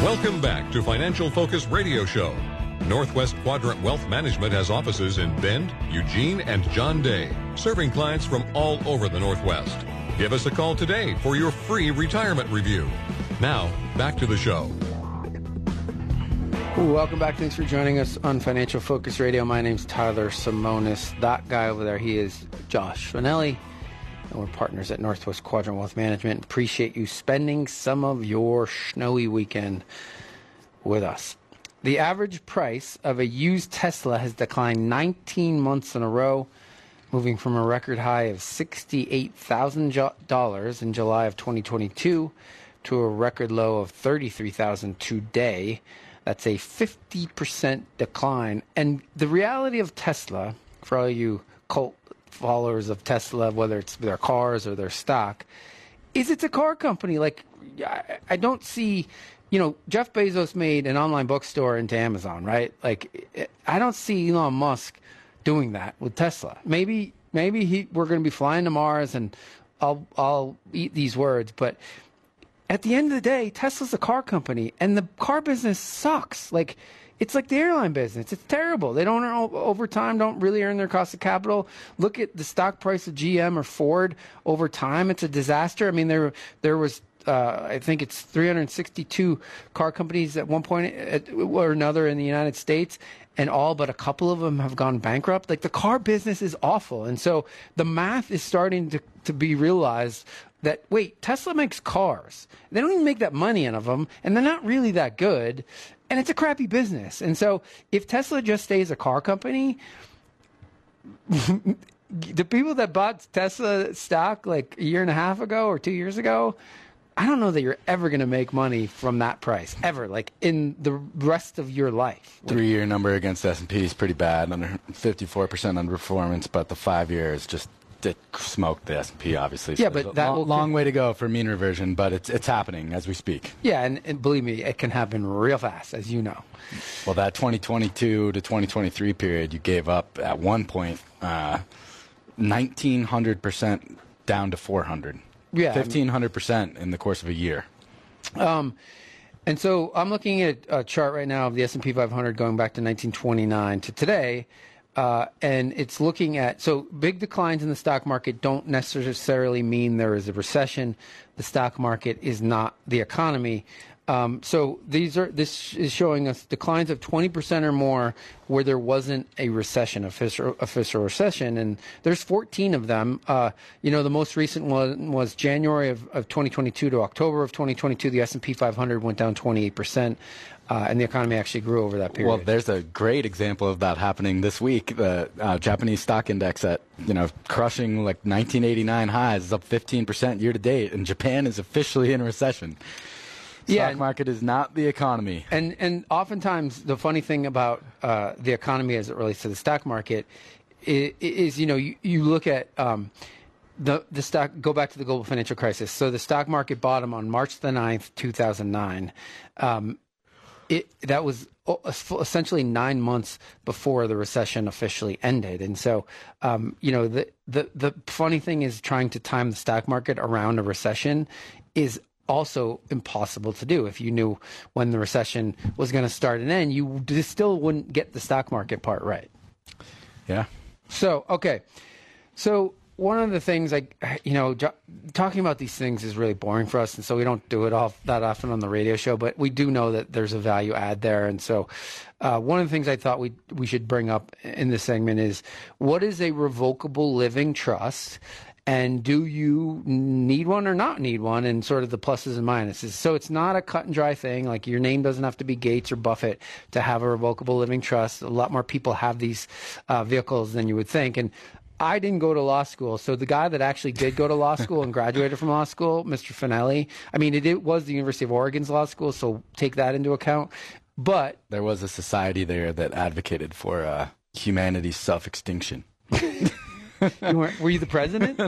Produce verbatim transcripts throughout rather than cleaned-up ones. Welcome back to Financial Focus Radio Show. Northwest Quadrant Wealth Management has offices in Bend, Eugene, and John Day, serving clients from all over the Northwest. Give us a call today for your free retirement review. Now, back to the show. Welcome back. Thanks for joining us on Financial Focus Radio. My name's Tyler Simonis. That guy over there, he is Josh Finelli. And we're partners at Northwest Quadrant Wealth Management. Appreciate you spending some of your snowy weekend with us. The average price of a used Tesla has declined nineteen months in a row, moving from a record high of sixty-eight thousand dollars in July of twenty twenty-two to a record low of thirty-three thousand dollars today. That's a fifty percent decline. And the reality of Tesla, for all you cult followers of Tesla, whether it's their cars or their stock, is it's a car company. Like, I, I don't see, you know, Jeff Bezos made an online bookstore into Amazon, right? Like, it, I don't see Elon Musk doing that with Tesla. Maybe, maybe he, we're going to be flying to Mars and I'll, I'll eat these words. But at the end of the day, Tesla's a car company and the car business sucks. Like, it's like the airline business. It's terrible. They don't earn over time, don't really earn their cost of capital. Look at the stock price of G M or Ford over time. It's a disaster. I mean, there there was, uh, I think it's three hundred sixty-two car companies at one point at, or another in the United States, and all but a couple of them have gone bankrupt. Like, the car business is awful. And so the math is starting to, to be realized that, wait, Tesla makes cars. They don't even make that money out of them, and they're not really that good. And it's a crappy business. And so if Tesla just stays a car company, the people that bought Tesla stock like a year and a half ago or two years ago, I don't know that you're ever going to make money from that price, ever, like in the rest of your life. Three-year number against S and P is pretty bad, under fifty-four percent underperformance, but the five-year is just it smoked the S and P, obviously. Yeah, so but that long, long way to go for mean reversion, but it's it's happening as we speak. Yeah, and, and believe me, it can happen real fast, as you know. Well, that twenty twenty-two to twenty twenty-three period, you gave up at one point uh, nineteen hundred percent down to four hundred. Yeah, fifteen hundred percent in the course of a year. Um, and so I'm looking at a chart right now of the S and P five hundred going back to nineteen twenty-nine to today. Uh, and it's looking at, so big declines in the stock market don't necessarily mean there is a recession. The stock market is not the economy. Um, so these are, this is showing us declines of twenty percent or more where there wasn't a recession, official, official recession. And there's fourteen of them. Uh, you know, the most recent one was January of, of twenty twenty-two to October of twenty twenty-two. The S and P five hundred went down twenty-eight percent. Uh, and the economy actually grew over that period. Well, there's a great example of that happening this week. The uh, Japanese stock index at, you know, crushing like nineteen eighty-nine highs is up fifteen percent year to date, and Japan is officially in recession. Stock yeah, and, market is not the economy. And and oftentimes the funny thing about uh, the economy as it relates to the stock market is, is you know, you, you look at um, the the stock, go back to the global financial crisis. So the stock market bottom on March the ninth, two thousand nine. Um, It, that was essentially nine months before the recession officially ended. And so, um, you know, the, the, the funny thing is trying to time the stock market around a recession is also impossible to do. If you knew when the recession was going to start and end, you just still wouldn't get the stock market part right. Yeah. So, okay. So one of the things, I, you know, jo- talking about these things is really boring for us, and so we don't do it all that often on the radio show, but we do know that there's a value add there. And so uh, one of the things I thought we we should bring up in this segment is, what is a revocable living trust, and do you need one or not need one, and sort of the pluses and minuses. So it's not a cut and dry thing. Like, your name doesn't have to be Gates or Buffett to have a revocable living trust. A lot more people have these uh, vehicles than you would think. And I didn't go to law school. So the guy that actually did go to law school and graduated from law school, Mister Finelli, I mean, it, it was the University of Oregon's law school, so take that into account. But there was a society there that advocated for uh, humanity's self-extinction. You were you the president?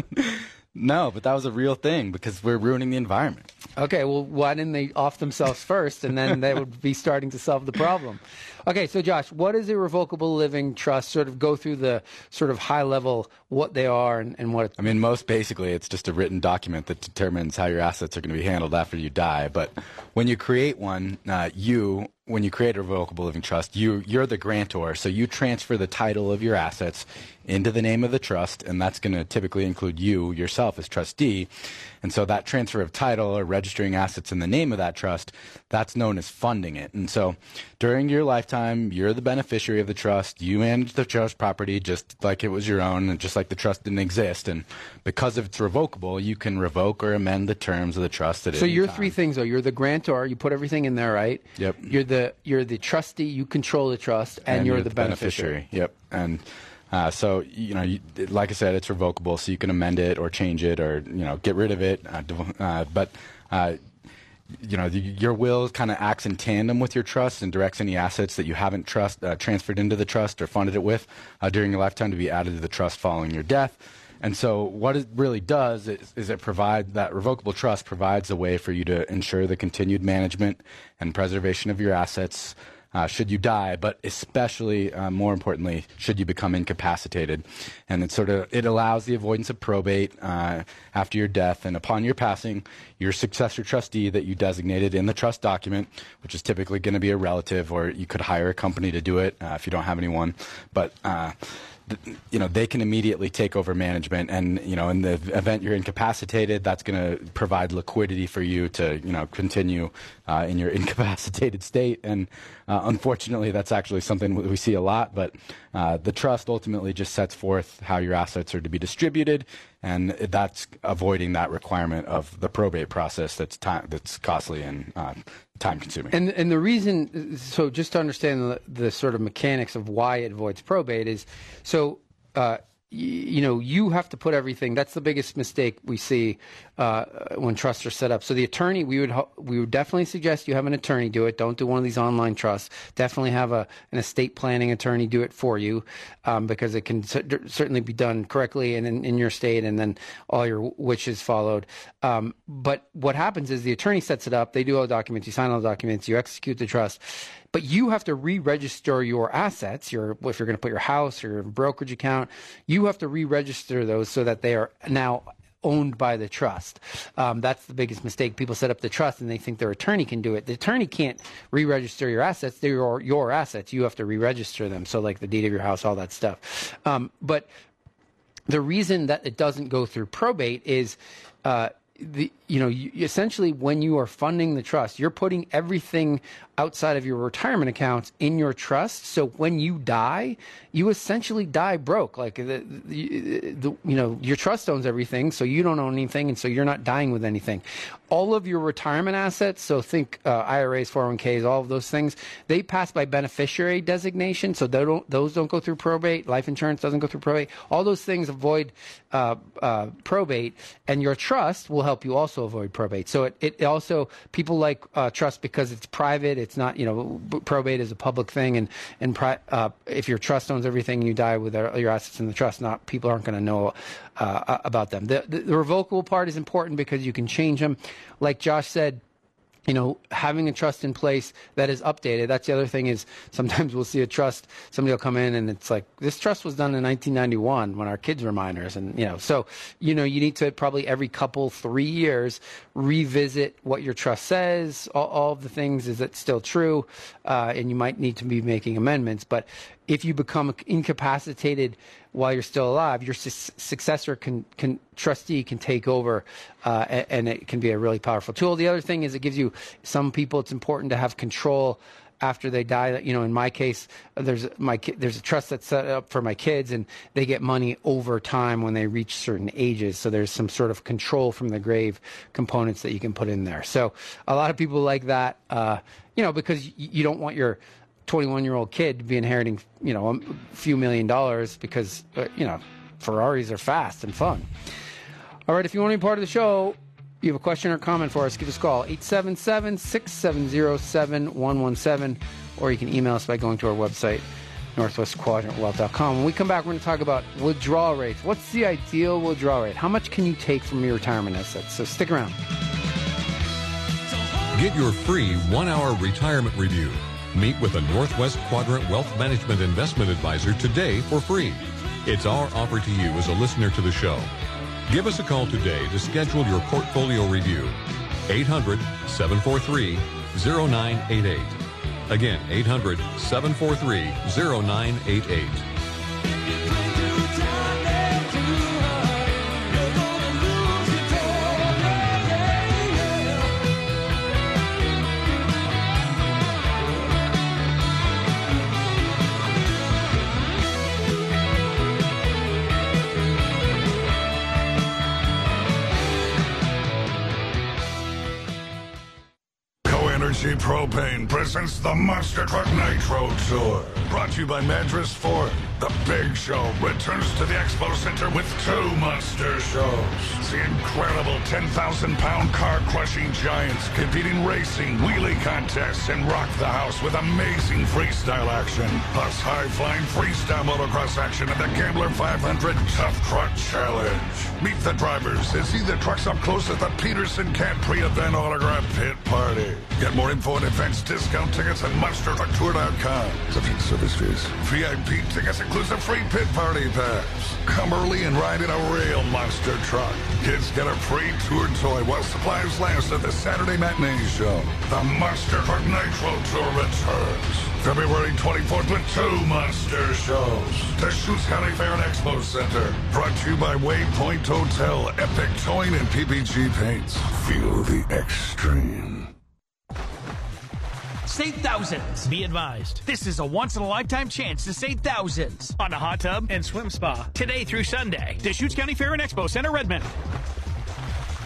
No, but that was a real thing because we're ruining the environment. Okay, well, why didn't they off themselves first, and then they would be starting to solve the problem? Okay, so Josh, what is Irrevocable Living Trust? Sort of go through the sort of high level what they are and, and what... I mean, most basically, it's just a written document that determines how your assets are going to be handled after you die. But when you create one, uh, you... when you create a revocable living trust, you, you're the grantor. So you transfer the title of your assets into the name of the trust, and that's going to typically include you yourself as trustee. And so that transfer of title or registering assets in the name of that trust, that's known as funding it. And so during your lifetime, you're the beneficiary of the trust. You manage the trust property just like it was your own and just like the trust didn't exist. And because if it's revocable, you can revoke or amend the terms of the trust at any time. So you're three things, though. You're the grantor. You put everything in there, right? Yep. You're the You're the trustee, you control the trust, and, and you're, you're the, the beneficiary. beneficiary. Yep. And uh, so, you know, you, like I said, it's revocable, so you can amend it or change it or, you know, get rid of it. Uh, uh, but, uh, you know, the, your will kind of acts in tandem with your trust and directs any assets that you haven't trust uh, transferred into the trust or funded it with uh, during your lifetime to be added to the trust following your death. And so what it really does is, is it provides that revocable trust provides a way for you to ensure the continued management and preservation of your assets uh, should you die, but especially, uh, more importantly, should you become incapacitated. And it sort of it allows the avoidance of probate uh, after your death. And upon your passing, your successor trustee that you designated in the trust document, which is typically going to be a relative, or you could hire a company to do it uh, if you don't have anyone. But uh, you know, they can immediately take over management, and, you know, in the event you're incapacitated, that's going to provide liquidity for you to, you know, continue uh, in your incapacitated state. And uh, unfortunately, that's actually something we see a lot. But uh, the trust ultimately just sets forth how your assets are to be distributed, and that's avoiding that requirement of the probate process that's time that's costly and uh, time-consuming. And and the reason, so just to understand the, the sort of mechanics of why it avoids probate is, so uh, y you know, you have to put everything. That's the biggest mistake we see uh, when trusts are set up. So the attorney, we would we would definitely suggest you have an attorney do it. Don't do one of these online trusts. Definitely have a an estate planning attorney do it for you, um, because it can cer certainly be done correctly and in, in your state, and then all your wishes followed. Um, but what happens is the attorney sets it up. They do all the documents. You sign all the documents. You execute the trust. But you have to re-register your assets. Your if you're going to put your house or your brokerage account, you have to re-register those so that they are now owned by the trust. Um, that's the biggest mistake. People set up the trust and they think their attorney can do it. The attorney can't re-register your assets. They're your, your assets. You have to re-register them. So like the deed of your house, all that stuff. Um, but the reason that it doesn't go through probate is uh, – The, you know, you, essentially when you are funding the trust, you're putting everything outside of your retirement accounts in your trust. So when you die, you essentially die broke. Like, the, the, the, you know, your trust owns everything, so you don't own anything, and so you're not dying with anything. All of your retirement assets, so think uh, I R As, four oh one Ks, all of those things, they pass by beneficiary designation, so they don't, those don't go through probate. Life insurance doesn't go through probate. All those things avoid uh, uh, probate, and your trust will help help you also avoid probate. So it, it also, people like uh, trust because it's private. It's not, you know, probate is a public thing, and and pri uh, if your trust owns everything, you die with your assets in the trust. Not people aren't going to know uh, about them. The, the, the revocable part is important because you can change them. Like Josh said, you know, having a trust in place that is updated. That's the other thing is sometimes we'll see a trust, somebody will come in and it's like, this trust was done in nineteen ninety-one when our kids were minors. And, you know, so, you know, you need to probably every couple, three years, revisit what your trust says, all, all of the things, is it still true? Uh, and you might need to be making amendments. But if you become incapacitated while you're still alive, your su successor can, can trustee can take over, uh, and, and it can be a really powerful tool. The other thing is it gives you, some people, it's important to have control after they die. You know, in my case, there's my there's a trust that's set up for my kids, and they get money over time when they reach certain ages. So there's some sort of control from the grave components that you can put in there. So a lot of people like that, uh, you know, because you, you don't want your twenty-one-year-old kid to be inheriting, you know, a few million dollars because, uh, you know, Ferraris are fast and fun. All right, if you want to be part of the show, you have a question or comment for us, give us a call, eight seven seven, six seven zero, seven one one seven, or you can email us by going to our website, northwest quadrant wealth dot com. When we come back, we're going to talk about withdrawal rates. What's the ideal withdrawal rate? How much can you take from your retirement assets? So stick around. Get your free one-hour retirement review. Meet with a Northwest Quadrant Wealth Management investment advisor today for free. It's our offer to you as a listener to the show. Give us a call today to schedule your portfolio review. eight hundred, seven four three, zero nine eight eight. Again, eight hundred, seven four three, zero nine eight eight. Propane presents the Monster Truck Nitro Tour. Brought to you by Madras Ford. The Big Show returns to the Expo Center with two monster shows. The incredible ten thousand pound car-crushing giants compete in racing, wheelie contests, and rock the house with amazing freestyle action. Plus high-flying freestyle motocross action at the Gambler five hundred Tough Truck Challenge. Meet the drivers and see the trucks up close at the Peterson Camp pre-event autograph pit party. Get more info and events, discount tickets at monster truck tour dot com. Subject service fees. V I P tickets includes a free pit party pass. Come early and ride in a real monster truck. Kids get a free tour toy while supplies last at the Saturday matinee show. The Monster Truck Nitro Tour returns February twenty-fourth with two monster shows. Deschutes County Fair and Expo Center. Brought to you by Waypoint Hotel, Epic Towing, and P P G Paints. Feel the extreme. Save thousands. Be advised. This is a once-in-a-lifetime chance to save thousands on a hot tub and swim spa today through Sunday. Deschutes County Fair and Expo Center, Redmond.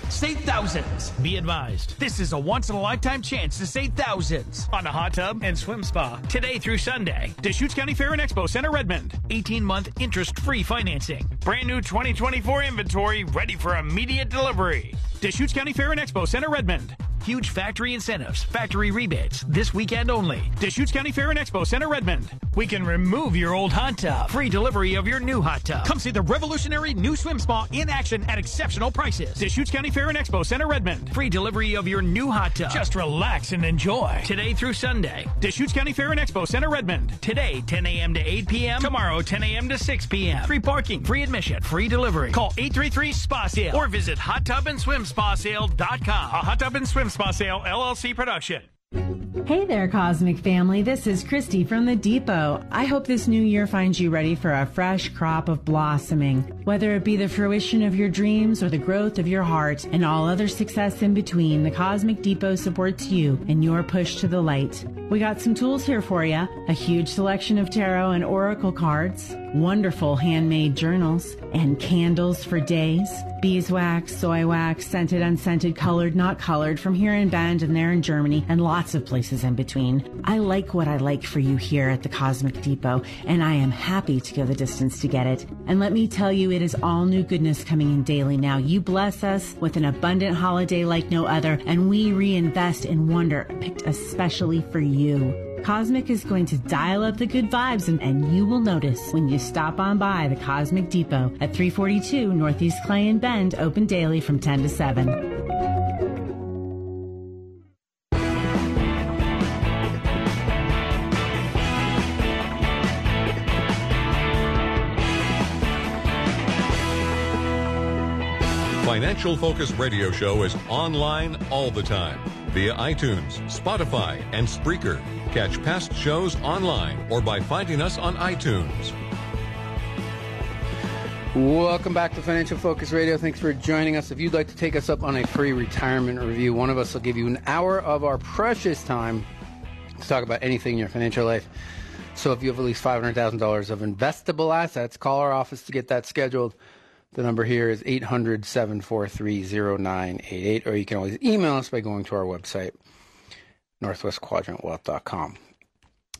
Save thousands. Be advised. This is a once-in-a-lifetime chance to save thousands on a hot tub and swim spa today through Sunday. Deschutes County Fair and Expo Center, Redmond. eighteen month interest-free financing. Brand new twenty twenty-four inventory ready for immediate delivery. Deschutes County Fair and Expo Center, Redmond. Huge factory incentives, factory rebates, this weekend only. Deschutes County Fair and Expo Center, Redmond. We can remove your old hot tub. Free delivery of your new hot tub. Come see the revolutionary new swim spa in action at exceptional prices. Deschutes County Fair and Expo Center, Redmond. Free delivery of your new hot tub. Just relax and enjoy. Today through Sunday. Deschutes County Fair and Expo Center, Redmond. Today, ten a m to eight p m Tomorrow, ten a m to six p m Free parking, free admission, free delivery. Call eight three three, S P A, S A L E or visit hot tub and swim spa sale dot com. A hot tub and swim Spa Sale L L C production. Hey there, Cosmic family. This is Christy from the Depot. I hope this new year finds you ready for a fresh crop of blossoming. Whether it be the fruition of your dreams or the growth of your heart and all other success in between, the Cosmic Depot supports you and your push to the light. We got some tools here for you. A huge selection of tarot and oracle cards, wonderful handmade journals, and candles for days. Beeswax, soy wax, scented, unscented, colored, not colored, from here in Bend and there in Germany, and lots of places in between. I like what I like for you here at the Cosmic Depot, and I am happy to go the distance to get it. And let me tell you, it is all new goodness coming in daily now. You bless us with an abundant holiday like no other, and we reinvest in wonder picked especially for you. Cosmic is going to dial up the good vibes, and, and you will notice when you stop on by the Cosmic Depot at three forty-two Northeast Clay and Bend, open daily from ten to seven. Financial Focus Radio Show is online all the time via iTunes, Spotify, and Spreaker. Catch past shows online or by finding us on iTunes. Welcome back to Financial Focus Radio. Thanks for joining us. If you'd like to take us up on a free retirement review, one of us will give you an hour of our precious time to talk about anything in your financial life. So if you have at least five hundred thousand dollars of investable assets, call our office to get that scheduled. The number here is eight hundred, seven four three, zero nine eight eight, or you can always email us by going to our website, northwest quadrant wealth dot com.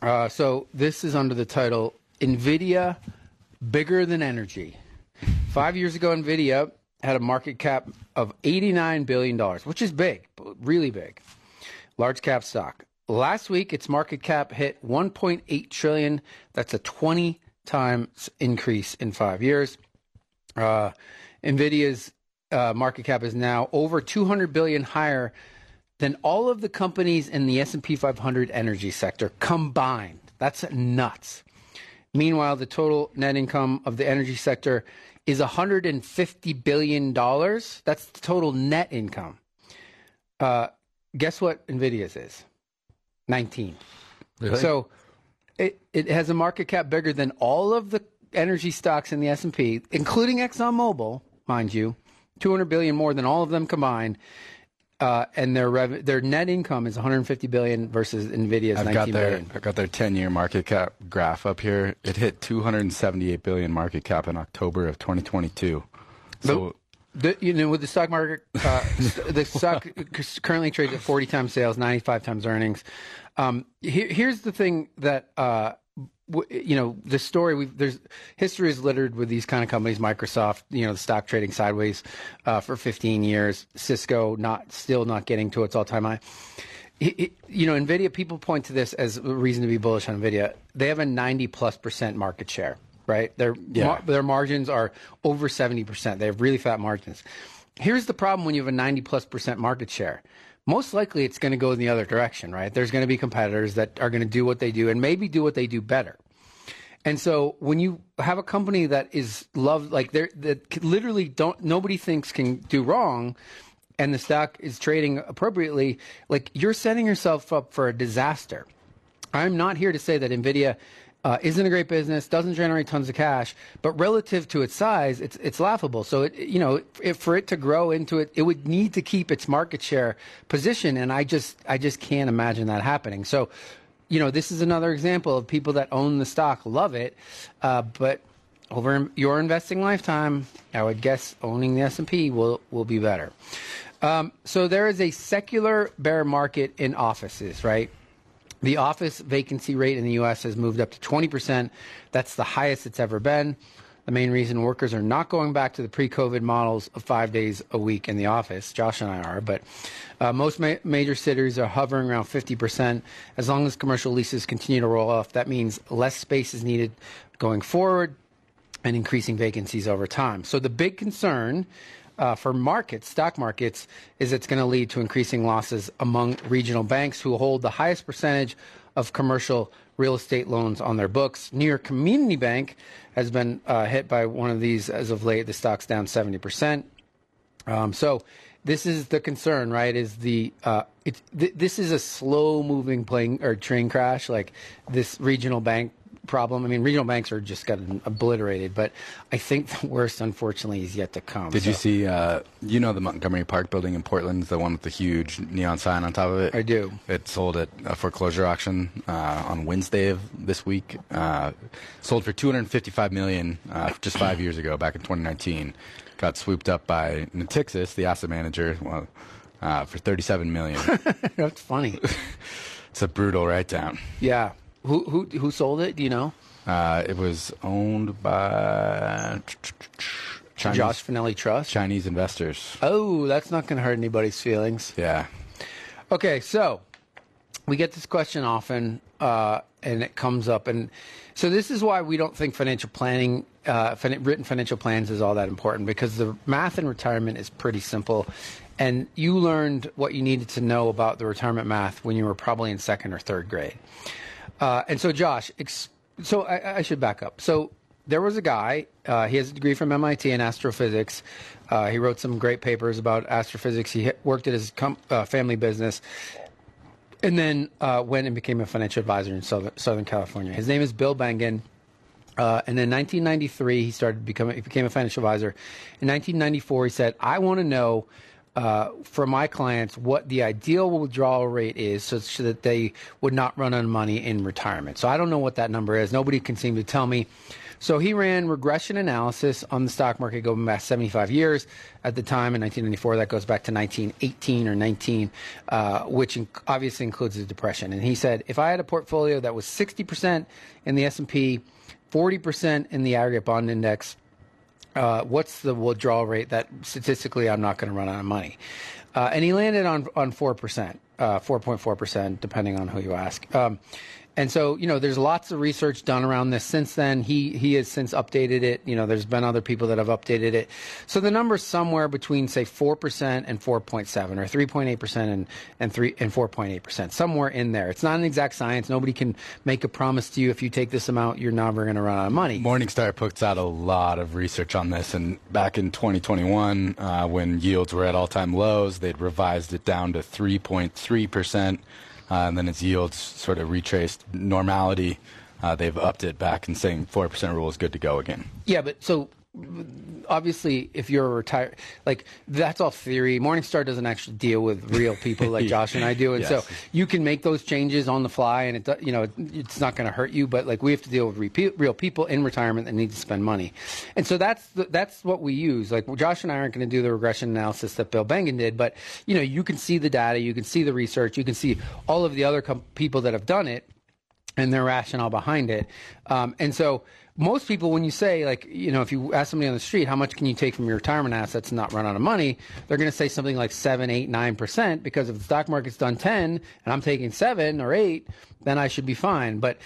Uh, so this is under the title, NVIDIA, Bigger Than Energy. Five years ago, NVIDIA had a market cap of eighty-nine billion dollars, which is big, really big. Large cap stock. Last week, its market cap hit one point eight trillion dollars. That's a twenty times increase in five years. Uh, NVIDIA's uh, market cap is now over two hundred billion dollars higher than all of the companies in the S and P five hundred energy sector combined. That's nuts. Meanwhile, the total net income of the energy sector is one hundred fifty billion dollars. That's the total net income. Uh, guess what NVIDIA's is? nineteen. Really? So it, it has a market cap bigger than all of the energy stocks in the S and P, including ExxonMobil, mind you, two hundred billion dollars more than all of them combined. Uh, and their rev their net income is one hundred fifty billion dollars versus NVIDIA's I've nineteen got their, billion. I've got their ten-year market cap graph up here. It hit two hundred seventy-eight billion dollars market cap in October of twenty twenty-two. So the, you know, with the stock market, uh, the stock currently trades at forty times sales, ninety-five times earnings. Um, here, here's the thing that uh, w you know, the story. We've, there's history is littered with these kind of companies. Microsoft, you know, the stock trading sideways uh, for fifteen years. Cisco, not still not getting to its all-time high. It, it, you know, NVIDIA. People point to this as a reason to be bullish on NVIDIA. They have a ninety plus percent market share. Right, their yeah. mar their margins are over seventy percent. They have really fat margins. Here's the problem: when you have a ninety plus percent market share, most likely it's going to go in the other direction. Right, there's going to be competitors that are going to do what they do and maybe do what they do better. And so when you have a company that is loved, like they're that literally don't nobody thinks can do wrong, and the stock is trading appropriately, like you're setting yourself up for a disaster. I'm not here to say that NVIDIA Uh, isn't a great business, doesn't generate tons of cash, but relative to its size, it's it's laughable. So, it, you know, if, for it to grow into it, it would need to keep its market share position, and I just I just can't imagine that happening. So, you know, this is another example of people that own the stock, love it, uh, but over your investing lifetime, I would guess owning the S and P will will be better. Um, so there is a secular bear market in offices, right? The office vacancy rate in the U S has moved up to twenty percent. That's the highest it's ever been. The main reason workers are not going back to the pre-COVID models of five days a week in the office. Josh and I are, but uh, most ma major cities are hovering around fifty percent. As long as commercial leases continue to roll off, that means less space is needed going forward and increasing vacancies over time. So the big concern Uh, for markets, stock markets, is it's going to lead to increasing losses among regional banks who hold the highest percentage of commercial real estate loans on their books. New York Community Bank has been uh, hit by one of these as of late. The stock's down seventy percent. Um, so this is the concern, right? Is the uh, it, th this is a slow-moving plane or train crash, like this regional bank problem. I mean, regional banks are just gotten obliterated, but I think the worst, unfortunately, is yet to come. Did so. you see, uh, you know, the Montgomery Park building in Portland, the one with the huge neon sign on top of it? I do. It sold at a foreclosure auction uh, on Wednesday of this week. Uh, sold for two hundred fifty-five million dollars uh, just five years ago, back in twenty nineteen. Got swooped up by Natixis, the asset manager, well, uh, for thirty-seven million dollars. That's funny. It's a brutal write-down. Yeah. Who who who sold it? Do you know? Uh, it was owned by Chinese, Josh Finelli Trust, Chinese investors. Oh, that's not going to hurt anybody's feelings. Yeah. Okay, so we get this question often, uh, and it comes up, and so this is why we don't think financial planning, uh, fin written financial plans, is all that important, because the math in retirement is pretty simple. And you learned what you needed to know about the retirement math when you were probably in second or third grade. Uh, and so, Josh, ex so I, I should back up. So there was a guy, uh, he has a degree from M I T in astrophysics. Uh, he wrote some great papers about astrophysics. He hit, worked at his com uh, family business and then uh, went and became a financial advisor in Southern, Southern California. His name is Bill Bengen. Uh, and in nineteen ninety-three, he started becoming, he became a financial advisor. In nineteen ninety-four, he said, I want to know Uh, for my clients what the ideal withdrawal rate is so, so that they would not run out of money in retirement. So I don't know what that number is. Nobody can seem to tell me. So he ran regression analysis on the stock market going back seventy-five years. At the time in nineteen ninety-four, that goes back to nineteen eighteen or nineteen, uh, which inc obviously includes the Depression. And he said, if I had a portfolio that was sixty percent in the S and P, forty percent in the aggregate bond index, uh, what's the withdrawal rate that statistically I'm not going to run out of money? Uh, and he landed on on four percent, uh, four point four percent, depending on who you ask. Um, and so, you know, there's lots of research done around this since then. He he has since updated it. You know, there's been other people that have updated it. So the number's somewhere between, say, four percent and four point seven, or three point eight percent and, and, three, and four point eight percent, somewhere in there. It's not an exact science. Nobody can make a promise to you, if you take this amount, you're never going to run out of money. Morningstar puts out a lot of research on this. And back in twenty twenty-one, uh, when yields were at all-time lows, they'd revised it down to three point three percent. Uh, and then its yields sort of retraced normality. Uh, they've upped it back and saying four percent rule is good to go again. Yeah, but so obviously if you're a retired, like that's all theory. Morningstar doesn't actually deal with real people like Josh and I do. And yes. So you can make those changes on the fly and it, you know, it's not going to hurt you. But like we have to deal with real people in retirement that need to spend money. And so that's the, that's what we use. Like Josh and I aren't going to do the regression analysis that Bill Bengen did. But, you know, you can see the data. You can see the research. You can see all of the other com- people that have done it and their rationale behind it. Um, and so most people, when you say, like, you know, if you ask somebody on the street, how much can you take from your retirement assets and not run out of money? They're going to say something like seven, eight, nine percent, because if the stock market's done ten and I'm taking seven or eight, then I should be fine. But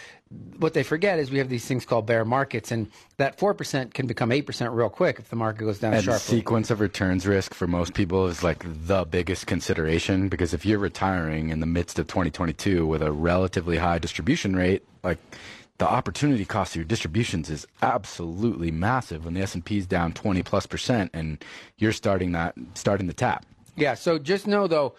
what they forget is we have these things called bear markets, and that four percent can become eight percent real quick if the market goes down and sharply. And sequence of returns risk for most people is like the biggest consideration, because if you're retiring in the midst of twenty twenty-two with a relatively high distribution rate, like the opportunity cost of your distributions is absolutely massive when the S and P is down twenty plus percent and you're starting that starting the tap. Yeah, so just know though,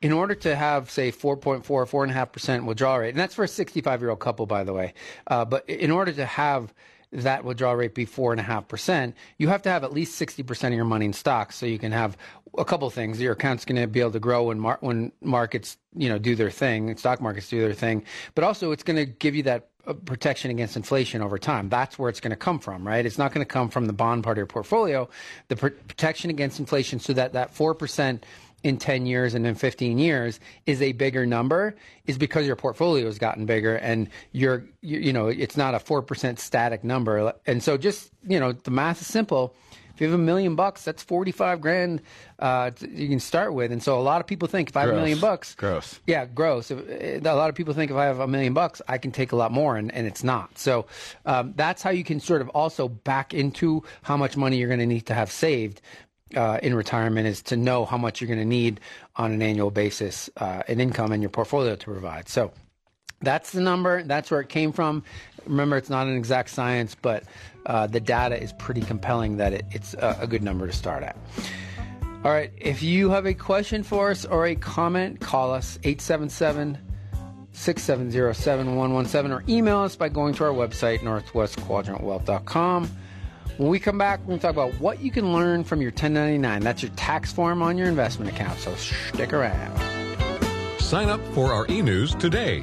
in order to have, say, four point four, four point five percent withdrawal rate, and that's for a sixty-five-year-old couple, by the way, uh, but in order to have that withdrawal rate be four point five percent, you have to have at least sixty percent of your money in stocks, so you can have a couple things. Your account's going to be able to grow when, mar- when markets, you know, do their thing, and stock markets do their thing, but also it's going to give you that protection against inflation over time. That's where it's going to come from, right? It's not going to come from the bond part of your portfolio. The pr- protection against inflation, so that that four percent in ten years and in fifteen years is a bigger number, is because your portfolio has gotten bigger and you're, you, you know, it's not a four percent static number. And so just, you know, the math is simple. If you have a million bucks, that's forty-five grand uh, you can start with. And so a lot of people think if I have gross, a million bucks. Gross. Yeah, gross. A lot of people think if I have a million bucks, I can take a lot more, and, and it's not. So um, that's how you can sort of also back into how much money you're going to need to have saved uh, in retirement, is to know how much you're going to need on an annual basis uh, in income in your portfolio to provide. So that's the number. That's where it came from. Remember, it's not an exact science, but uh, the data is pretty compelling that it, it's a, a good number to start at. All right. If you have a question for us or a comment, call us eight seven seven, six seven zero, seven one one seven or email us by going to our website, northwest quadrant wealth dot com. When we come back, we're going to talk about what you can learn from your ten ninety-nine. That's your tax form on your investment account. So stick around. Sign up for our e-news today.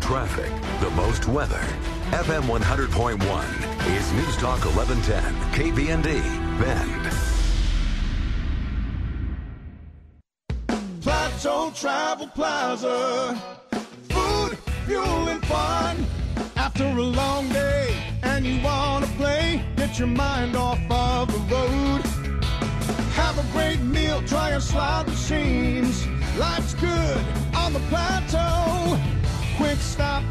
Traffic, the most weather. F M one hundred point one is News Talk eleven ten, K B N D, Bend. Plateau Travel Plaza. Food, fuel, and fun. After a long day and you want to play, get your mind off of the road. Have a great meal, try our slot machines. Life's good on the plateau. Quick stop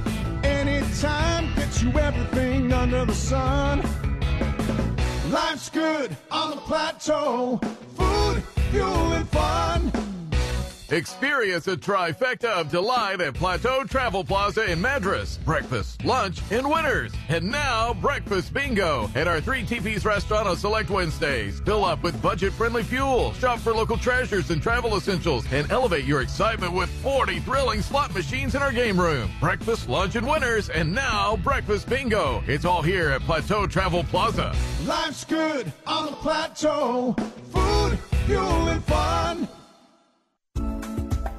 anytime gets you everything under the sun. Life's good on the plateau. Food, fuel, and fun. Experience a trifecta of delight at Plateau Travel Plaza in Madras. Breakfast, lunch, and winners. And now, breakfast bingo at our three teepees restaurant on select Wednesdays. Fill up with budget-friendly fuel, shop for local treasures and travel essentials, and elevate your excitement with forty thrilling slot machines in our game room. Breakfast, lunch, and winners, and now, breakfast bingo. It's all here at Plateau Travel Plaza. Life's good on the plateau. Food, fuel, and fun.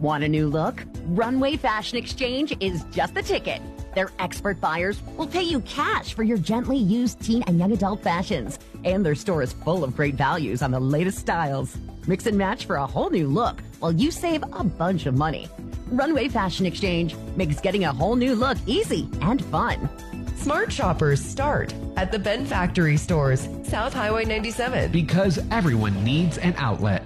Want a new look? Runway Fashion Exchange is just the ticket. Their expert buyers will pay you cash for your gently used teen and young adult fashions. And their store is full of great values on the latest styles. Mix and match for a whole new look while you save a bunch of money. Runway Fashion Exchange makes getting a whole new look easy and fun. Smart shoppers start at the Ben Factory stores, South Highway ninety-seven. Because everyone needs an outlet.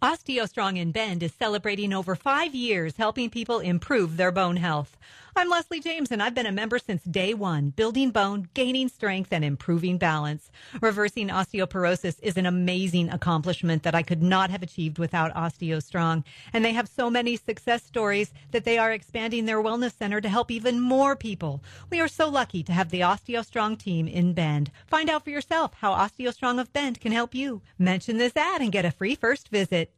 OsteoStrong in Bend is celebrating over five years helping people improve their bone health. I'm Leslie James, and I've been a member since day one, building bone, gaining strength, and improving balance. Reversing osteoporosis is an amazing accomplishment that I could not have achieved without OsteoStrong. And they have so many success stories that they are expanding their wellness center to help even more people. We are so lucky to have the OsteoStrong team in Bend. Find out for yourself how OsteoStrong of Bend can help you. Mention this ad and get a free first visit.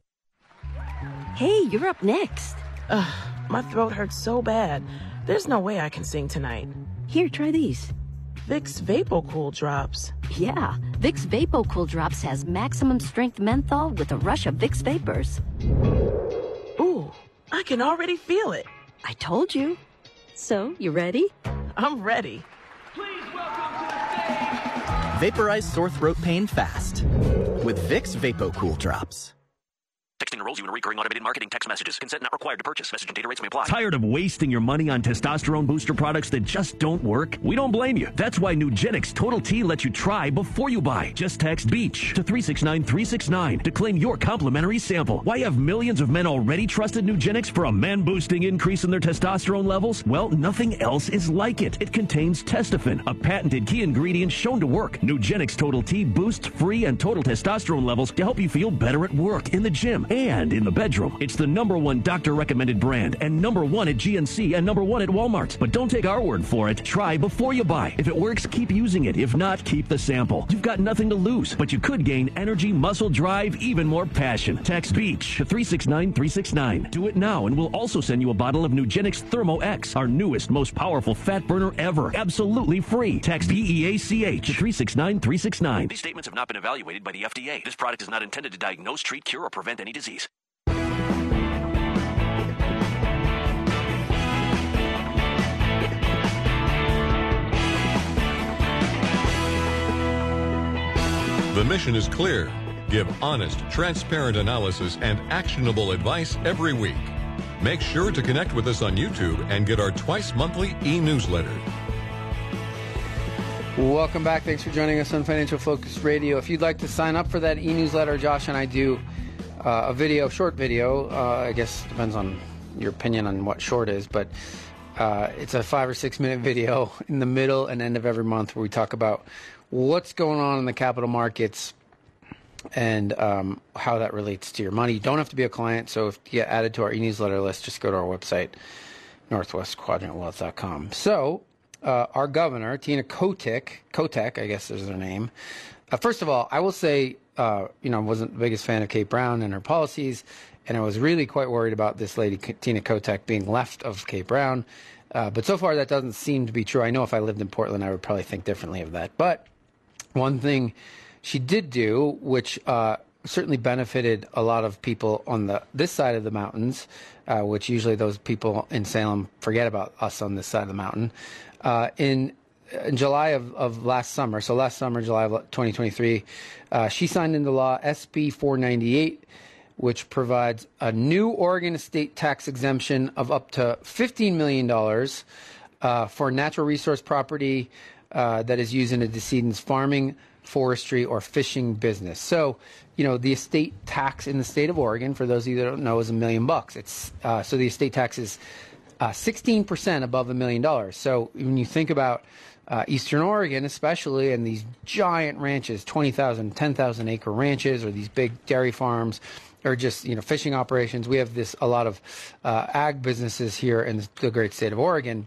Hey, you're up next. Ugh, my throat hurts so bad. There's no way I can sing tonight. Here, try these. Vicks VapoCool Drops. Yeah, Vicks VapoCool Drops has maximum strength menthol with a rush of Vicks Vapors. Ooh, I can already feel it. I told you. So, you ready? I'm ready. Please welcome to the stage. Vaporize sore throat pain fast with Vicks VapoCool Drops. Texting enrolls you in recurring automated marketing text messages. Consent not required to purchase. Message and data rates may apply. Tired of wasting your money on testosterone booster products that just don't work? We don't blame you. That's why Nugenix Total T lets you try before you buy. Just text BEACH to three six nine three six nine to claim your complimentary sample. Why have millions of men already trusted Nugenix for a man-boosting increase in their testosterone levels? Well, nothing else is like it. It contains testofen, a patented key ingredient shown to work. Nugenix Total T boosts free and total testosterone levels to help you feel better at work, in the gym, and in the bedroom. It's the number one doctor-recommended brand, and number one at G N C, and number one at Walmart. But don't take our word for it. Try before you buy. If it works, keep using it. If not, keep the sample. You've got nothing to lose, but you could gain energy, muscle, drive, even more passion. Text BEACH to three six nine three six nine. Do it now, and we'll also send you a bottle of Nugenix Thermo X, our newest, most powerful fat burner ever. Absolutely free. Text BEACH to three six nine three six nine. These statements have not been evaluated by the F D A. This product is not intended to diagnose, treat, cure, or prevent any disease. disease. The mission is clear. Give honest, transparent analysis and actionable advice every week. Make sure to connect with us on YouTube and get our twice-monthly e-newsletter. Welcome back. Thanks for joining us on Financial Focus Radio. If you'd like to sign up for that e-newsletter, Josh and I do Uh, a video, short video, uh, I guess depends on your opinion on what short is, but uh, it's a five or six minute video in the middle and end of every month where we talk about what's going on in the capital markets and um, how that relates to your money. You don't have to be a client, so if you get added to our e-newsletter list, just go to our website, northwest quadrant wealth dot com. So uh, our governor, Tina Kotek, Kotek, I guess is her name. Uh, first of all, I will say, Uh, you know, I wasn't the biggest fan of Kate Brown and her policies, and I was really quite worried about this lady, Tina Kotek, being left of Kate Brown. Uh, but so far, that doesn't seem to be true. I know if I lived in Portland, I would probably think differently of that. But one thing she did do, which uh, certainly benefited a lot of people on the this side of the mountains, uh, which usually those people in Salem forget about us on this side of the mountain, uh, in In July of, of last summer, so last summer, July of twenty twenty-three, uh, she signed into law S B four ninety-eight, which provides a new Oregon estate tax exemption of up to fifteen million dollars uh, for natural resource property uh, that is used in a decedent's farming, forestry, or fishing business. So, you know, the estate tax in the state of Oregon, for those of you that don't know, is a million bucks. It's uh, so the estate tax is uh, sixteen percent above a million dollars. So when you think about Uh, Eastern Oregon, especially, and these giant ranches, twenty thousand, ten thousand acre ranches, or these big dairy farms, or just, you know, fishing operations. We have this, a lot of uh, ag businesses here in the great state of Oregon.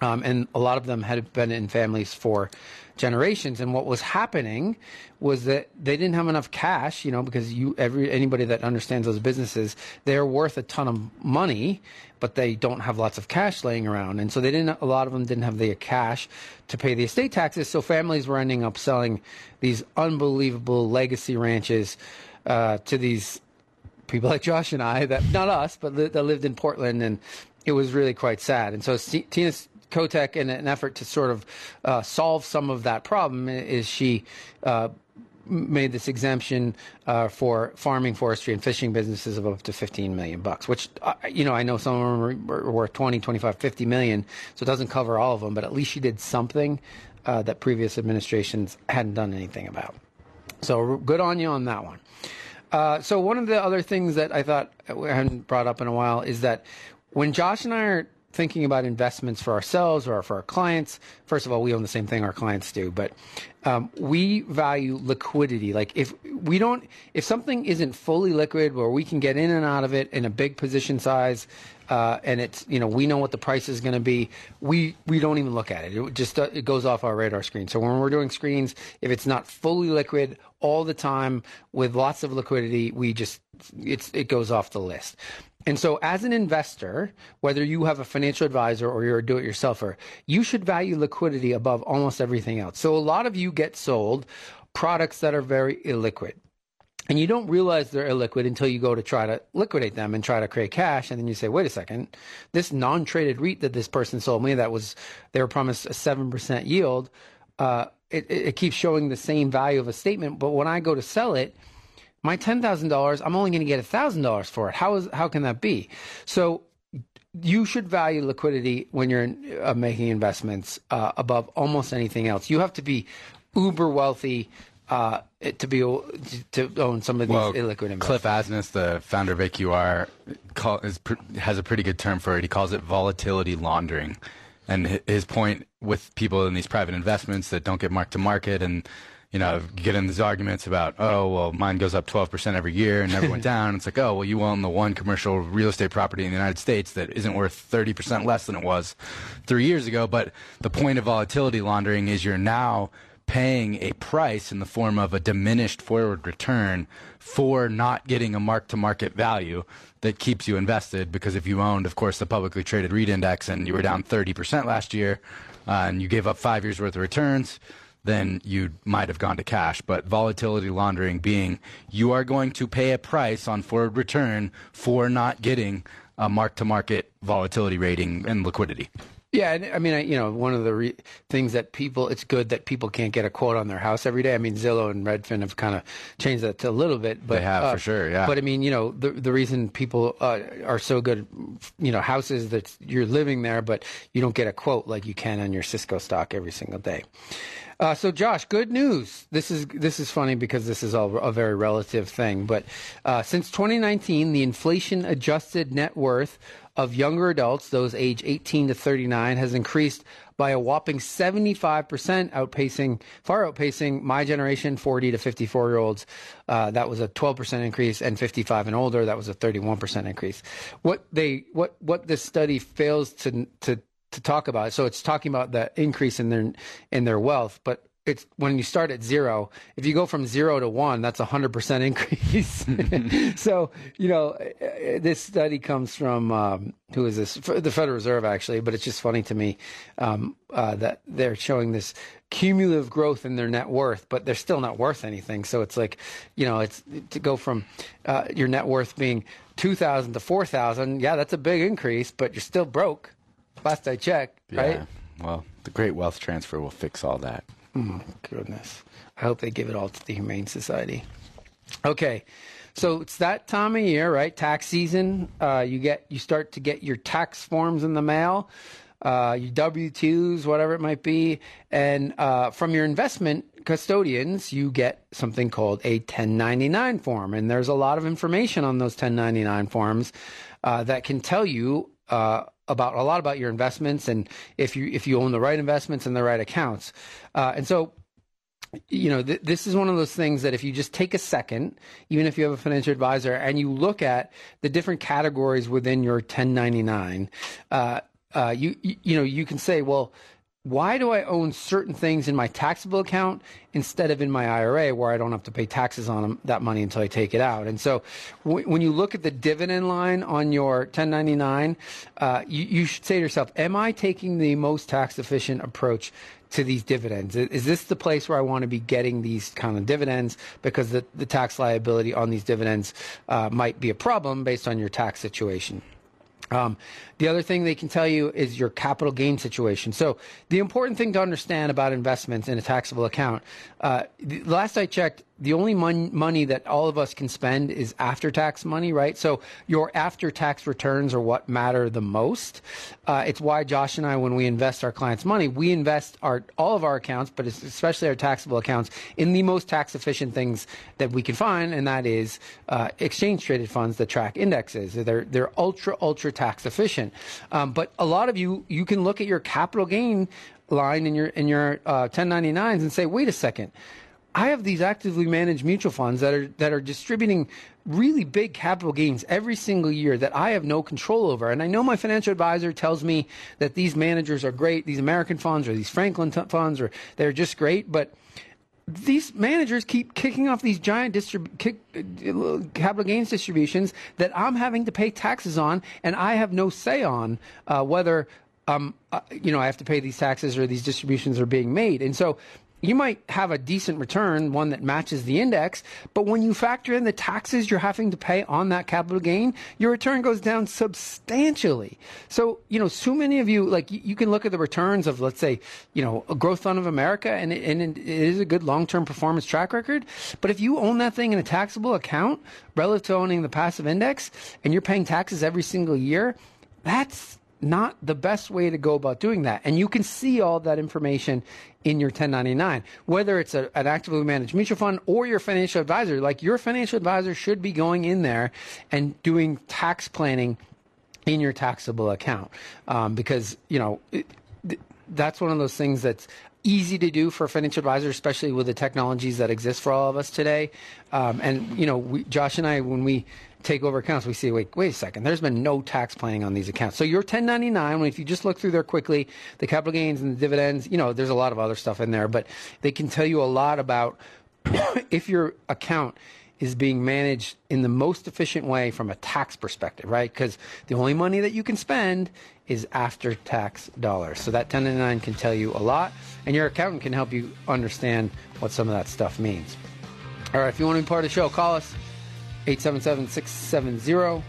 Um, and a lot of them had been in families for generations. And what was happening was that they didn't have enough cash, you know, because you every anybody that understands those businesses, they're worth a ton of money, but they don't have lots of cash laying around. And so they didn't. A lot of them didn't have the cash to pay the estate taxes. So families were ending up selling these unbelievable legacy ranches uh, to these people like Josh and I, that not us, but li- that lived in Portland, and it was really quite sad. And so C- Tina's. Kotek, in an effort to sort of uh, solve some of that problem, is she uh, made this exemption uh, for farming, forestry, and fishing businesses of up to fifteen million bucks, which, uh, you know, I know some of them are worth twenty, twenty-five, fifty million, so it doesn't cover all of them, but at least she did something uh, that previous administrations hadn't done anything about. So good on you on that one. Uh, so one of the other things that I thought I hadn't brought up in a while is that when Josh and I are thinking about investments for ourselves or for our clients. First of all, we own the same thing our clients do, but um, we value liquidity. Like if we don't, if something isn't fully liquid where we can get in and out of it in a big position size, uh, and it's, you know, we know what the price is going to be, we we don't even look at it. It just uh, it goes off our radar screen. So when we're doing screens, if it's not fully liquid all the time with lots of liquidity, we just it's it goes off the list. And so as an investor, whether you have a financial advisor or you're a do-it-yourselfer, you should value liquidity above almost everything else. So a lot of you get sold products that are very illiquid. And you don't realize they're illiquid until you go to try to liquidate them and try to create cash. And then you say, wait a second, this non-traded REIT that this person sold me, that was, they were promised a seven percent yield, uh, it, it keeps showing the same value of a statement. But when I go to sell it, my ten thousand dollars, I'm only going to get one thousand dollars for it. How is how can that be? So you should value liquidity when you're in, uh, making investments uh, above almost anything else. You have to be uber wealthy uh, to be to own some of these well, illiquid investments. Cliff Asness, the founder of A Q R, call, is, has a pretty good term for it. He calls it volatility laundering. And his point with people in these private investments that don't get marked to market and you know, get in these arguments about, oh, well, mine goes up twelve percent every year and never went down. It's like, oh, well, you own the one commercial real estate property in the United States that isn't worth thirty percent less than it was three years ago. But the point of volatility laundering is you're now paying a price in the form of a diminished forward return for not getting a mark-to-market value that keeps you invested. Because if you owned, of course, the publicly traded REIT index and you were down thirty percent last year uh, and you gave up five years worth of returns, then you might have gone to cash. But volatility laundering being you are going to pay a price on forward return for not getting a mark-to-market volatility rating and liquidity. Yeah, and I mean, I, you know, one of the re- things that people, it's good that people can't get a quote on their house every day. I mean, Zillow and Redfin have kind of changed that to a little bit. But, they have, uh, for sure, yeah. But I mean, you know, the the reason people uh, are so good, you know, houses that you're living there, but you don't get a quote like you can on your Cisco stock every single day. Uh, so, Josh, good news. This is this is funny because this is all a very relative thing. But uh, since twenty nineteen, the inflation-adjusted net worth of younger adults, those age eighteen to thirty-nine, has increased by a whopping seventy-five percent, outpacing, far outpacing my generation, forty to fifty-four-year-olds. Uh, that was a twelve percent increase, and fifty-five and older, that was a thirty-one percent increase. What they what what this study fails to to to talk about. So it's talking about the increase in their in their wealth, but it's when you start at zero, if you go from zero to one, that's a hundred percent increase. So, you know, this study comes from, um, who is this? The Federal Reserve, actually, but it's just funny to me um, uh, that they're showing this cumulative growth in their net worth, but they're still not worth anything. So it's like, you know, it's to go from uh, your net worth being two thousand to four thousand. Yeah, that's a big increase, but you're still broke. Last I checked, yeah. Right? Well, the great wealth transfer will fix all that. Oh, my goodness. I hope they give it all to the Humane Society. Okay. So it's that time of year, right? Tax season. Uh, you get you start to get your tax forms in the mail, uh, your W two's, whatever it might be. And uh, from your investment custodians, you get something called a ten ninety-nine form. And there's a lot of information on those ten ninety-nine forms uh, that can tell you uh, about a lot about your investments and if you if you own the right investments and the right accounts. Uh, and so, you know, th this is one of those things that if you just take a second, even if you have a financial advisor, and you look at the different categories within your ten ninety-nine, uh, uh, you, you you know, you can say, well, why do I own certain things in my taxable account instead of in my I R A where I don't have to pay taxes on them, that money until I take it out? And so w when you look at the dividend line on your ten ninety-nine, uh, you, you should say to yourself, am I taking the most tax efficient approach to these dividends? Is this the place where I want to be getting these kind of dividends? Because the, the tax liability on these dividends uh, might be a problem based on your tax situation. Um, the other thing they can tell you is your capital gain situation. So the important thing to understand about investments in a taxable account, uh, the, last I checked, the only mon money that all of us can spend is after-tax money, right? So your after-tax returns are what matter the most. Uh, it's why Josh and I, when we invest our clients' money, we invest our, all of our accounts, but especially our taxable accounts, in the most tax-efficient things that we can find, and that is uh, exchange-traded funds that track indexes. They're, they're ultra, ultra tax-efficient. Um, but a lot of you, you can look at your capital gain line in your, in your uh, ten ninety-nines and say, wait a second, I have these actively managed mutual funds that are that are distributing really big capital gains every single year that I have no control over. And I know my financial advisor tells me that these managers are great, these American funds or these Franklin funds, or they're just great, but these managers keep kicking off these giant distrib kick, uh, capital gains distributions that I'm having to pay taxes on, and I have no say on uh, whether um, uh, you know, I have to pay these taxes or these distributions are being made. And so you might have a decent return, one that matches the index, but when you factor in the taxes you're having to pay on that capital gain, your return goes down substantially. So, you know, so many of you, like, you can look at the returns of, let's say, you know, a Growth Fund of America, and it, and it is a good long-term performance track record, but if you own that thing in a taxable account relative to owning the passive index, and you're paying taxes every single year, that's not the best way to go about doing that. And you can see all that information in your ten ninety-nine, whether it's a, an actively managed mutual fund or your financial advisor. Like, your financial advisor should be going in there and doing tax planning in your taxable account, um, because, you know, it, that's one of those things that's easy to do for a financial advisor, especially with the technologies that exist for all of us today. Um, and, you know, we, Josh and I, when we take over accounts, we see, wait, wait a second, there's been no tax planning on these accounts. So your ten ninety-nine, if you just look through there quickly, the capital gains and the dividends, you know, there's a lot of other stuff in there, but they can tell you a lot about if your account is being managed in the most efficient way from a tax perspective, right? Because the only money that you can spend is after-tax dollars. So that ten ninety-nine can tell you a lot, and your accountant can help you understand what some of that stuff means. All right, if you want to be part of the show, call us eight seven seven, six seven zero,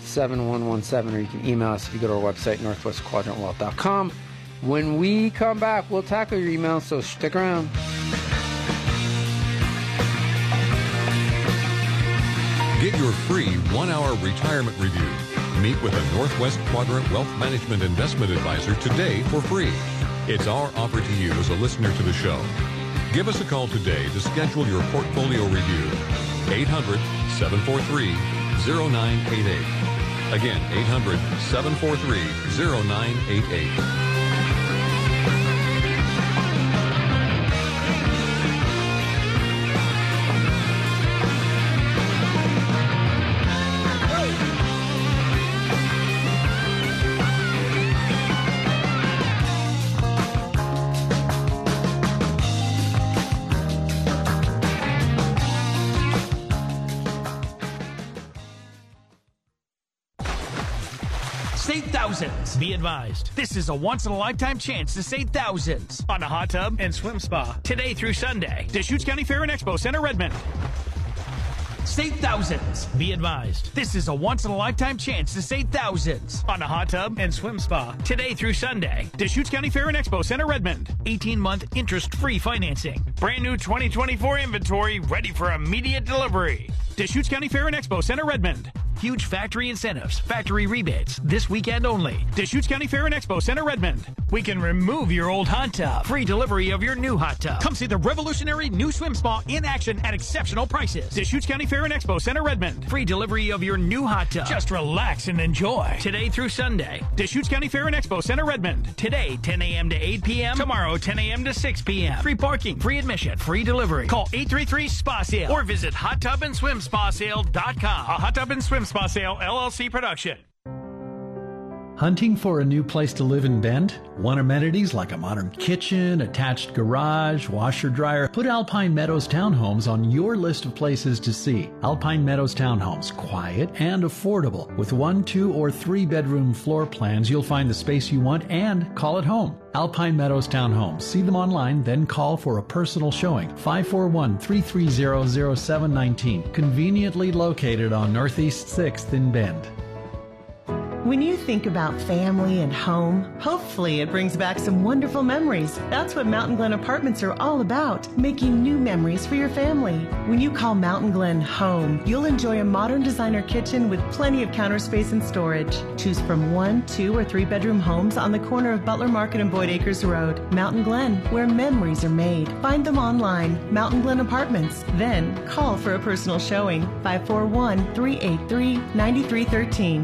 seven one one seven, or you can email us if you go to our website, northwest quadrant wealth dot com. When we come back, we'll tackle your email, so stick around. Get your free one-hour retirement review. Meet with a Northwest Quadrant Wealth Management investment advisor today for free. It's our offer to you as a listener to the show. Give us a call today to schedule your portfolio review. eight hundred, seven four three, zero nine eight eight. Again, eight hundred, seven four three, zero nine eight eight. Be advised, this is a once-in-a-lifetime chance to save thousands on a hot tub and swim spa today through Sunday. Deschutes County Fair and Expo Center, Redmond. Save thousands. Be advised, this is a once-in-a-lifetime chance to save thousands on a hot tub and swim spa today through Sunday. Deschutes County Fair and Expo Center, Redmond. eighteen-month interest-free financing. Brand new twenty twenty-four inventory ready for immediate delivery. Deschutes County Fair and Expo Center, Redmond. Huge factory incentives, factory rebates, this weekend only. Deschutes County Fair and Expo Center, Redmond. We can remove your old hot tub. Free delivery of your new hot tub. Come see the revolutionary new swim spa in action at exceptional prices. Deschutes County Fair and Expo Center, Redmond. Free delivery of your new hot tub. Just relax and enjoy. Today through Sunday. Deschutes County Fair and Expo Center, Redmond. Today, ten a m to eight p m Tomorrow, ten a m to six p m Free parking, free admission, free delivery. Call eight three three SPA SALE or visit hot tub and swim spa sale dot com. A Hot Tub and Swim Spa Sale L L C production. Hunting for a new place to live in Bend? Want amenities like a modern kitchen, attached garage, washer, dryer? Put Alpine Meadows Townhomes on your list of places to see. Alpine Meadows Townhomes, quiet and affordable. With one, two, or three bedroom floor plans, you'll find the space you want and call it home. Alpine Meadows Townhomes. See them online, then call for a personal showing. five four one, three three zero, zero seven one nine. Conveniently located on Northeast sixth in Bend. When you think about family and home, hopefully it brings back some wonderful memories. That's what Mountain Glen Apartments are all about, making new memories for your family. When you call Mountain Glen home, you'll enjoy a modern designer kitchen with plenty of counter space and storage. Choose from one, two, or three bedroom homes on the corner of Butler Market and Boyd Acres Road. Mountain Glen, where memories are made. Find them online, Mountain Glen Apartments. Then call for a personal showing, five four one, three eight three, nine three one three.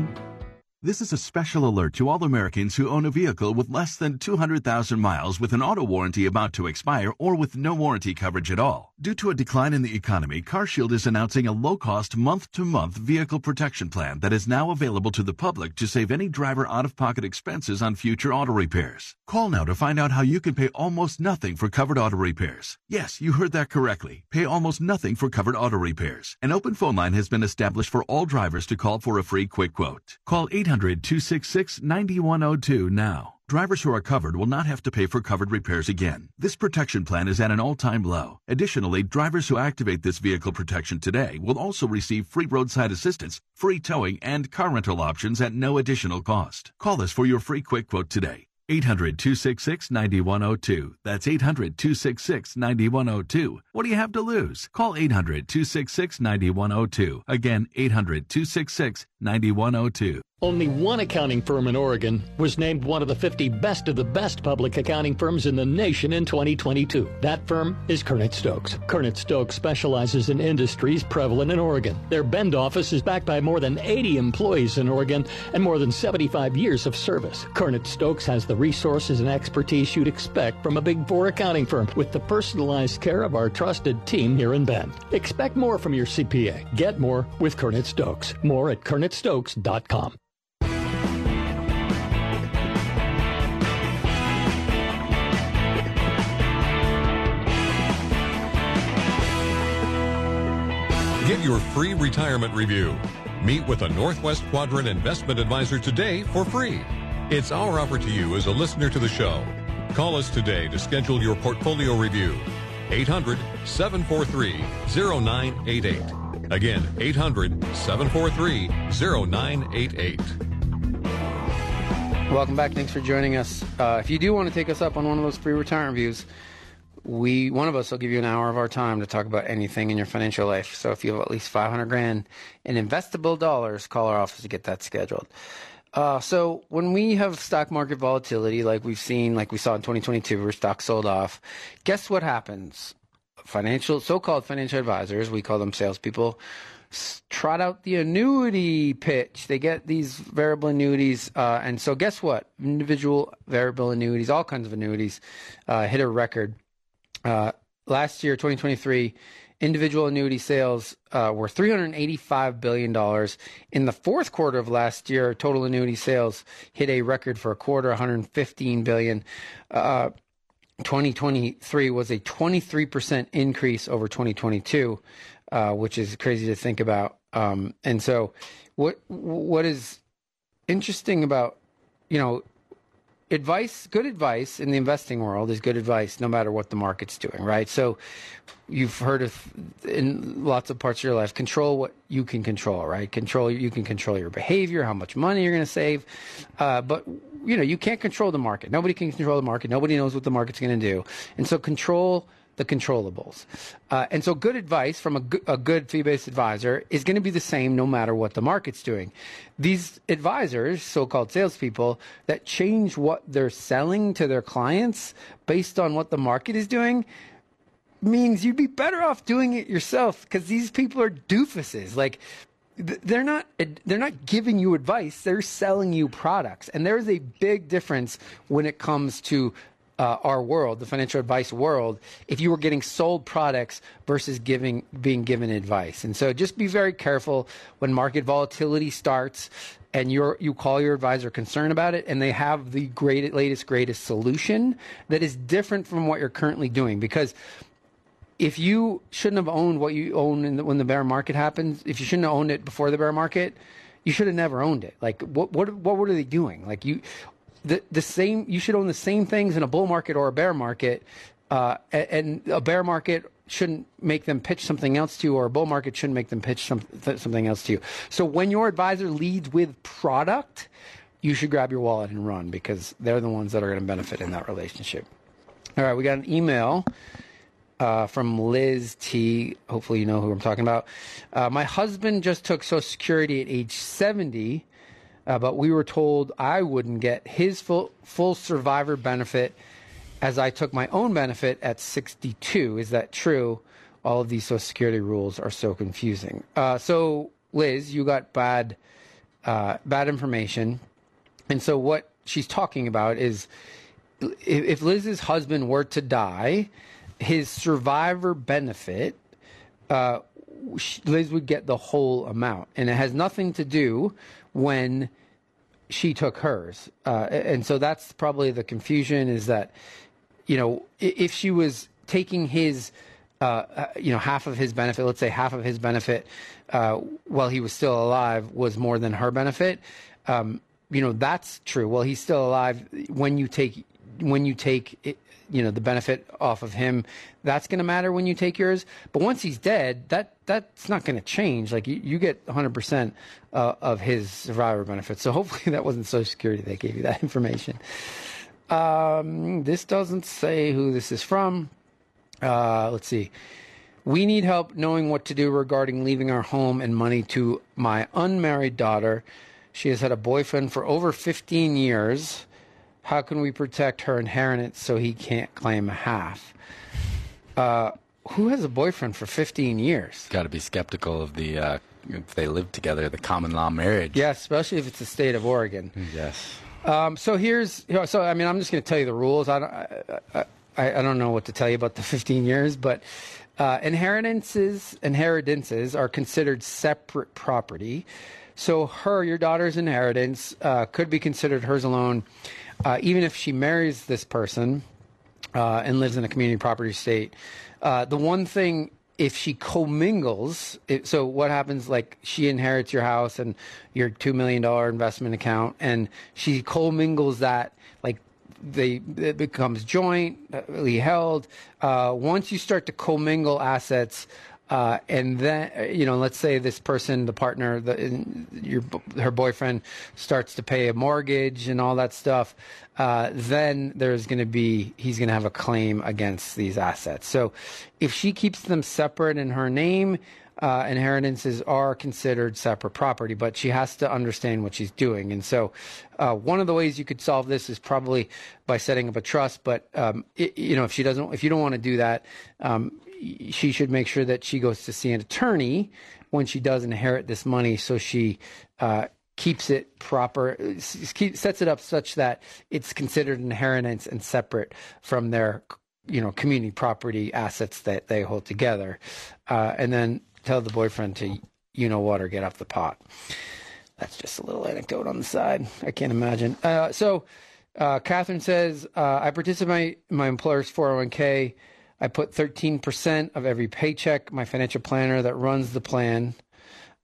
This is a special alert to all Americans who own a vehicle with less than two hundred thousand miles with an auto warranty about to expire or with no warranty coverage at all. Due to a decline in the economy, CarShield is announcing a low-cost month-to-month vehicle protection plan that is now available to the public to save any driver out-of-pocket expenses on future auto repairs. Call now to find out how you can pay almost nothing for covered auto repairs. Yes, you heard that correctly. Pay almost nothing for covered auto repairs. An open phone line has been established for all drivers to call for a free quick quote. Call eight hundred, two six six, nine one zero two now. Drivers who are covered will not have to pay for covered repairs again. This protection plan is at an all-time low. Additionally, drivers who activate this vehicle protection today will also receive free roadside assistance, free towing, and car rental options at no additional cost. Call us for your free quick quote today. eight hundred, two six six, nine one zero two. That's eight hundred, two six six, nine one zero two. What do you have to lose? Call eight hundred, two six six, nine one zero two. Again, eight hundred, two six six, nine one zero two. Only one accounting firm in Oregon was named one of the fifty best of the best public accounting firms in the nation in twenty twenty-two. That firm is Kernett Stokes. Kernett Stokes specializes in industries prevalent in Oregon. Their Bend office is backed by more than eighty employees in Oregon and more than seventy-five years of service. Kernett Stokes has the resources and expertise you'd expect from a Big Four accounting firm with the personalized care of our trusted team here in Bend. Expect more from your C P A. Get more with Kernett Stokes. More at Kernett Stokes dot com. Get your free retirement review. Meet with a Northwest Quadrant investment advisor today for free. It's our offer to you as a listener to the show. Call us today to schedule your portfolio review. eight hundred, seven four three, zero nine eight eight. Again, eight hundred, seven four three, zero nine eight eight. Welcome back. Thanks for joining us. Uh, if you do want to take us up on one of those free retirement reviews, We, one of us will give you an hour of our time to talk about anything in your financial life. So if you have at least five hundred grand in investable dollars, call our office to get that scheduled. Uh, so when we have stock market volatility, like we've seen, like we saw in twenty twenty-two, where stocks sold off, guess what happens? Financial, so-called financial advisors, we call them salespeople, trot out the annuity pitch. They get these variable annuities, uh, and so guess what? Individual variable annuities, all kinds of annuities, uh, hit a record. Uh, last year, twenty twenty-three, individual annuity sales uh, were three hundred eighty-five billion dollars. In the fourth quarter of last year, total annuity sales hit a record for a quarter, one hundred fifteen billion dollars. Uh, twenty twenty-three was a twenty-three percent increase over twenty twenty-two, uh, which is crazy to think about. Um, and so what what is interesting about, you know, advice, good advice in the investing world is good advice no matter what the market's doing, right? So you've heard of in lots of parts of your life, control what you can control, right? Control, you can control your behavior, how much money you're going to save. Uh, but, you know, you can't control the market. Nobody can control the market. Nobody knows what the market's going to do. And so control the controllables. Uh, and so good advice from a, go a good fee-based advisor is going to be the same no matter what the market's doing. These advisors, so-called salespeople, that change what they're selling to their clients based on what the market is doing means you'd be better off doing it yourself, because these people are doofuses. Like, They're not, they're not giving you advice. They're selling you products. And there is a big difference when it comes to uh, our world, the financial advice world, if you were getting sold products versus giving, being given advice. And so just be very careful when market volatility starts and you're, you call your advisor concerned about it, and they have the great, latest, greatest solution that is different from what you're currently doing. Because if you shouldn't have owned what you own in the, when the bear market happens, if you shouldn't have owned it before the bear market, you should have never owned it. Like, what what what were they doing? Like, you, the the same. You should own the same things in a bull market or a bear market, uh, and a bear market shouldn't make them pitch something else to you, or a bull market shouldn't make them pitch some, th something else to you. So when your advisor leads with product, you should grab your wallet and run, because they're the ones that are going to benefit in that relationship. All right, we got an email. Uh, from Liz T. Hopefully you know who I'm talking about. Uh, my husband just took Social Security at age seventy, uh, but we were told I wouldn't get his full, full survivor benefit, as I took my own benefit at sixty-two. Is that true? All of these Social Security rules are so confusing. Uh, so, Liz, you got bad, uh, bad information. And so what she's talking about is if Liz's husband were to die, his survivor benefit, uh, Liz would get the whole amount. And it has nothing to do when she took hers. Uh, and so that's probably the confusion, is that, you know, if she was taking his, uh, you know, half of his benefit, let's say half of his benefit uh, while he was still alive was more than her benefit, um, you know, that's true. Well, he's still alive. When you take, when you take it, you know, the benefit off of him, that's going to matter when you take yours. But once he's dead, that that's not going to change. Like, you, you get one hundred percent uh, of his survivor benefits. So hopefully that wasn't Social Security that gave you that information. Um, this doesn't say who this is from. Uh, let's see. We need help knowing what to do regarding leaving our home and money to my unmarried daughter. She has had a boyfriend for over fifteen years. How can we protect her inheritance so he can't claim half? Uh, who has a boyfriend for fifteen years? Got to be skeptical of the, uh, if they live together, the common law marriage. Yeah, especially if it's the state of Oregon. Yes. Um, so here's, you know, so I mean, I'm just going to tell you the rules. I don't, I, I, I don't know what to tell you about the fifteen years, but uh, inheritances, inheritances are considered separate property. So her, your daughter's inheritance uh, could be considered hers alone, uh, even if she marries this person uh, and lives in a community property state. Uh, the one thing, if she commingles, it, so what happens, like, she inherits your house and your two million dollar investment account, and she commingles that, like, they, it becomes jointly held. Uh, once you start to commingle assets, Uh, and then, you know, let's say this person, the partner, the, in, your, her boyfriend starts to pay a mortgage and all that stuff, uh, then there's going to be, he's going to have a claim against these assets. So if she keeps them separate in her name, uh, inheritances are considered separate property, but she has to understand what she's doing. And so uh, one of the ways you could solve this is probably by setting up a trust. But, um, it, you know, if she doesn't, if you don't want to do that, um, she should make sure that she goes to see an attorney when she does inherit this money, so she uh, keeps it proper, sets it up such that it's considered inheritance and separate from their, you know, community property assets that they hold together. Uh, and then tell the boyfriend to, you know what, or get off the pot. That's just a little anecdote on the side. I can't imagine. Uh, so uh, Catherine says, uh, I participate in my employer's four oh one K. I put thirteen percent of every paycheck. My financial planner that runs the plan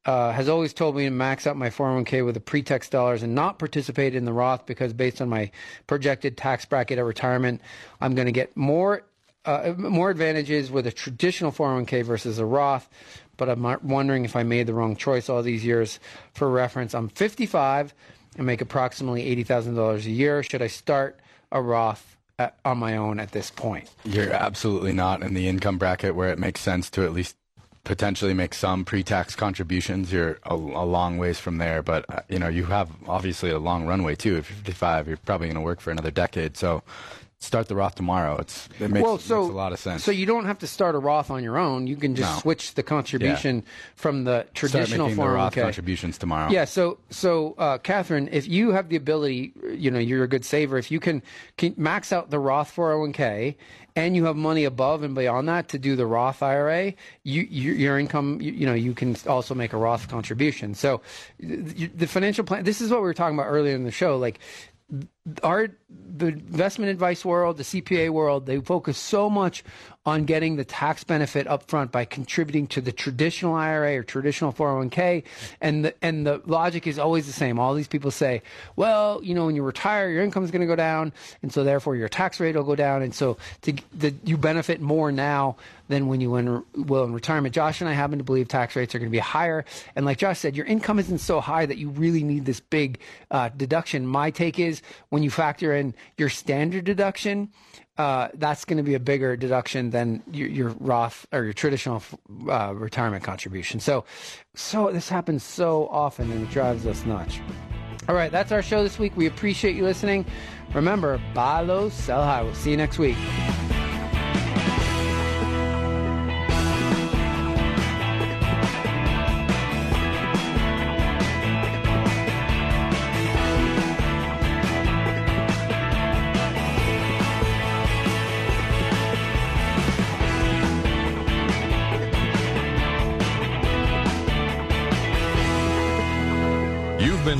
uh, has always told me to max out my four oh one k with the pre-tax dollars and not participate in the Roth because based on my projected tax bracket at retirement, I'm going to get more uh, more advantages with a traditional four oh one k versus a Roth. But I'm wondering if I made the wrong choice all these years. For reference, I'm fifty-five and make approximately eighty thousand dollars a year. Should I start a Roth at, on my own at this point? You're absolutely not in the income bracket where it makes sense to at least potentially make some pre-tax contributions. You're a, a long ways from there, but uh, you know, you have obviously a long runway too. If you're fifty-five, you're probably going to work for another decade. So start the Roth tomorrow. It's, it makes, well, so, makes a lot of sense. So you don't have to start a Roth on your own. You can just no. switch the contribution yeah. from the traditional four oh one k. Start making the Roth contributions tomorrow. Yeah. So, so uh, Catherine, if you have the ability, you know, you're a good saver. If you can, can max out the Roth four oh one k and you have money above and beyond that to do the Roth I R A, you, you, your income, you, you know, you can also make a Roth contribution. So the financial plan, this is what we were talking about earlier in the show, like, Our the investment advice world, the C P A world, they focus so much on getting the tax benefit up front by contributing to the traditional I R A or traditional four oh one k, and the, and the logic is always the same. All these people say, well, you know, when you retire, your income is going to go down, and so therefore your tax rate will go down, and so to, the, you benefit more now than when you in, will in retirement. Josh and I happen to believe tax rates are going to be higher, and like Josh said, your income isn't so high that you really need this big uh, deduction. My take is when you factor in your standard deduction, Uh, that's going to be a bigger deduction than your, your Roth or your traditional uh, retirement contribution. So, so this happens so often and it drives us nuts. All right, that's our show this week. We appreciate you listening. Remember, buy low, sell high. We'll see you next week.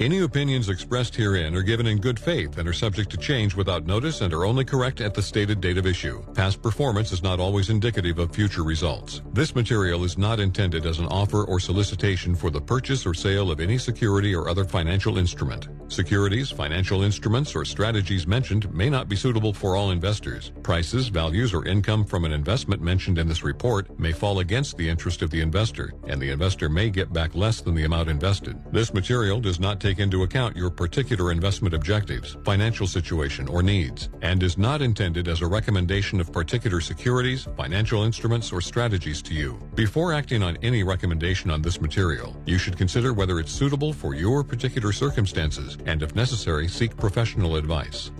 Any opinions expressed herein are given in good faith and are subject to change without notice and are only correct at the stated date of issue. Past performance is not always indicative of future results. This material is not intended as an offer or solicitation for the purchase or sale of any security or other financial instrument. Securities, financial instruments, or strategies mentioned may not be suitable for all investors. Prices, values, or income from an investment mentioned in this report may fall against the interest of the investor, and the investor may get back less than the amount invested. This material does not take into account your particular investment objectives, financial situation, or needs, and is not intended as a recommendation of particular securities, financial instruments, or strategies to you. Before acting on any recommendation on this material, you should consider whether it's suitable for your particular circumstances and, if necessary, seek professional advice.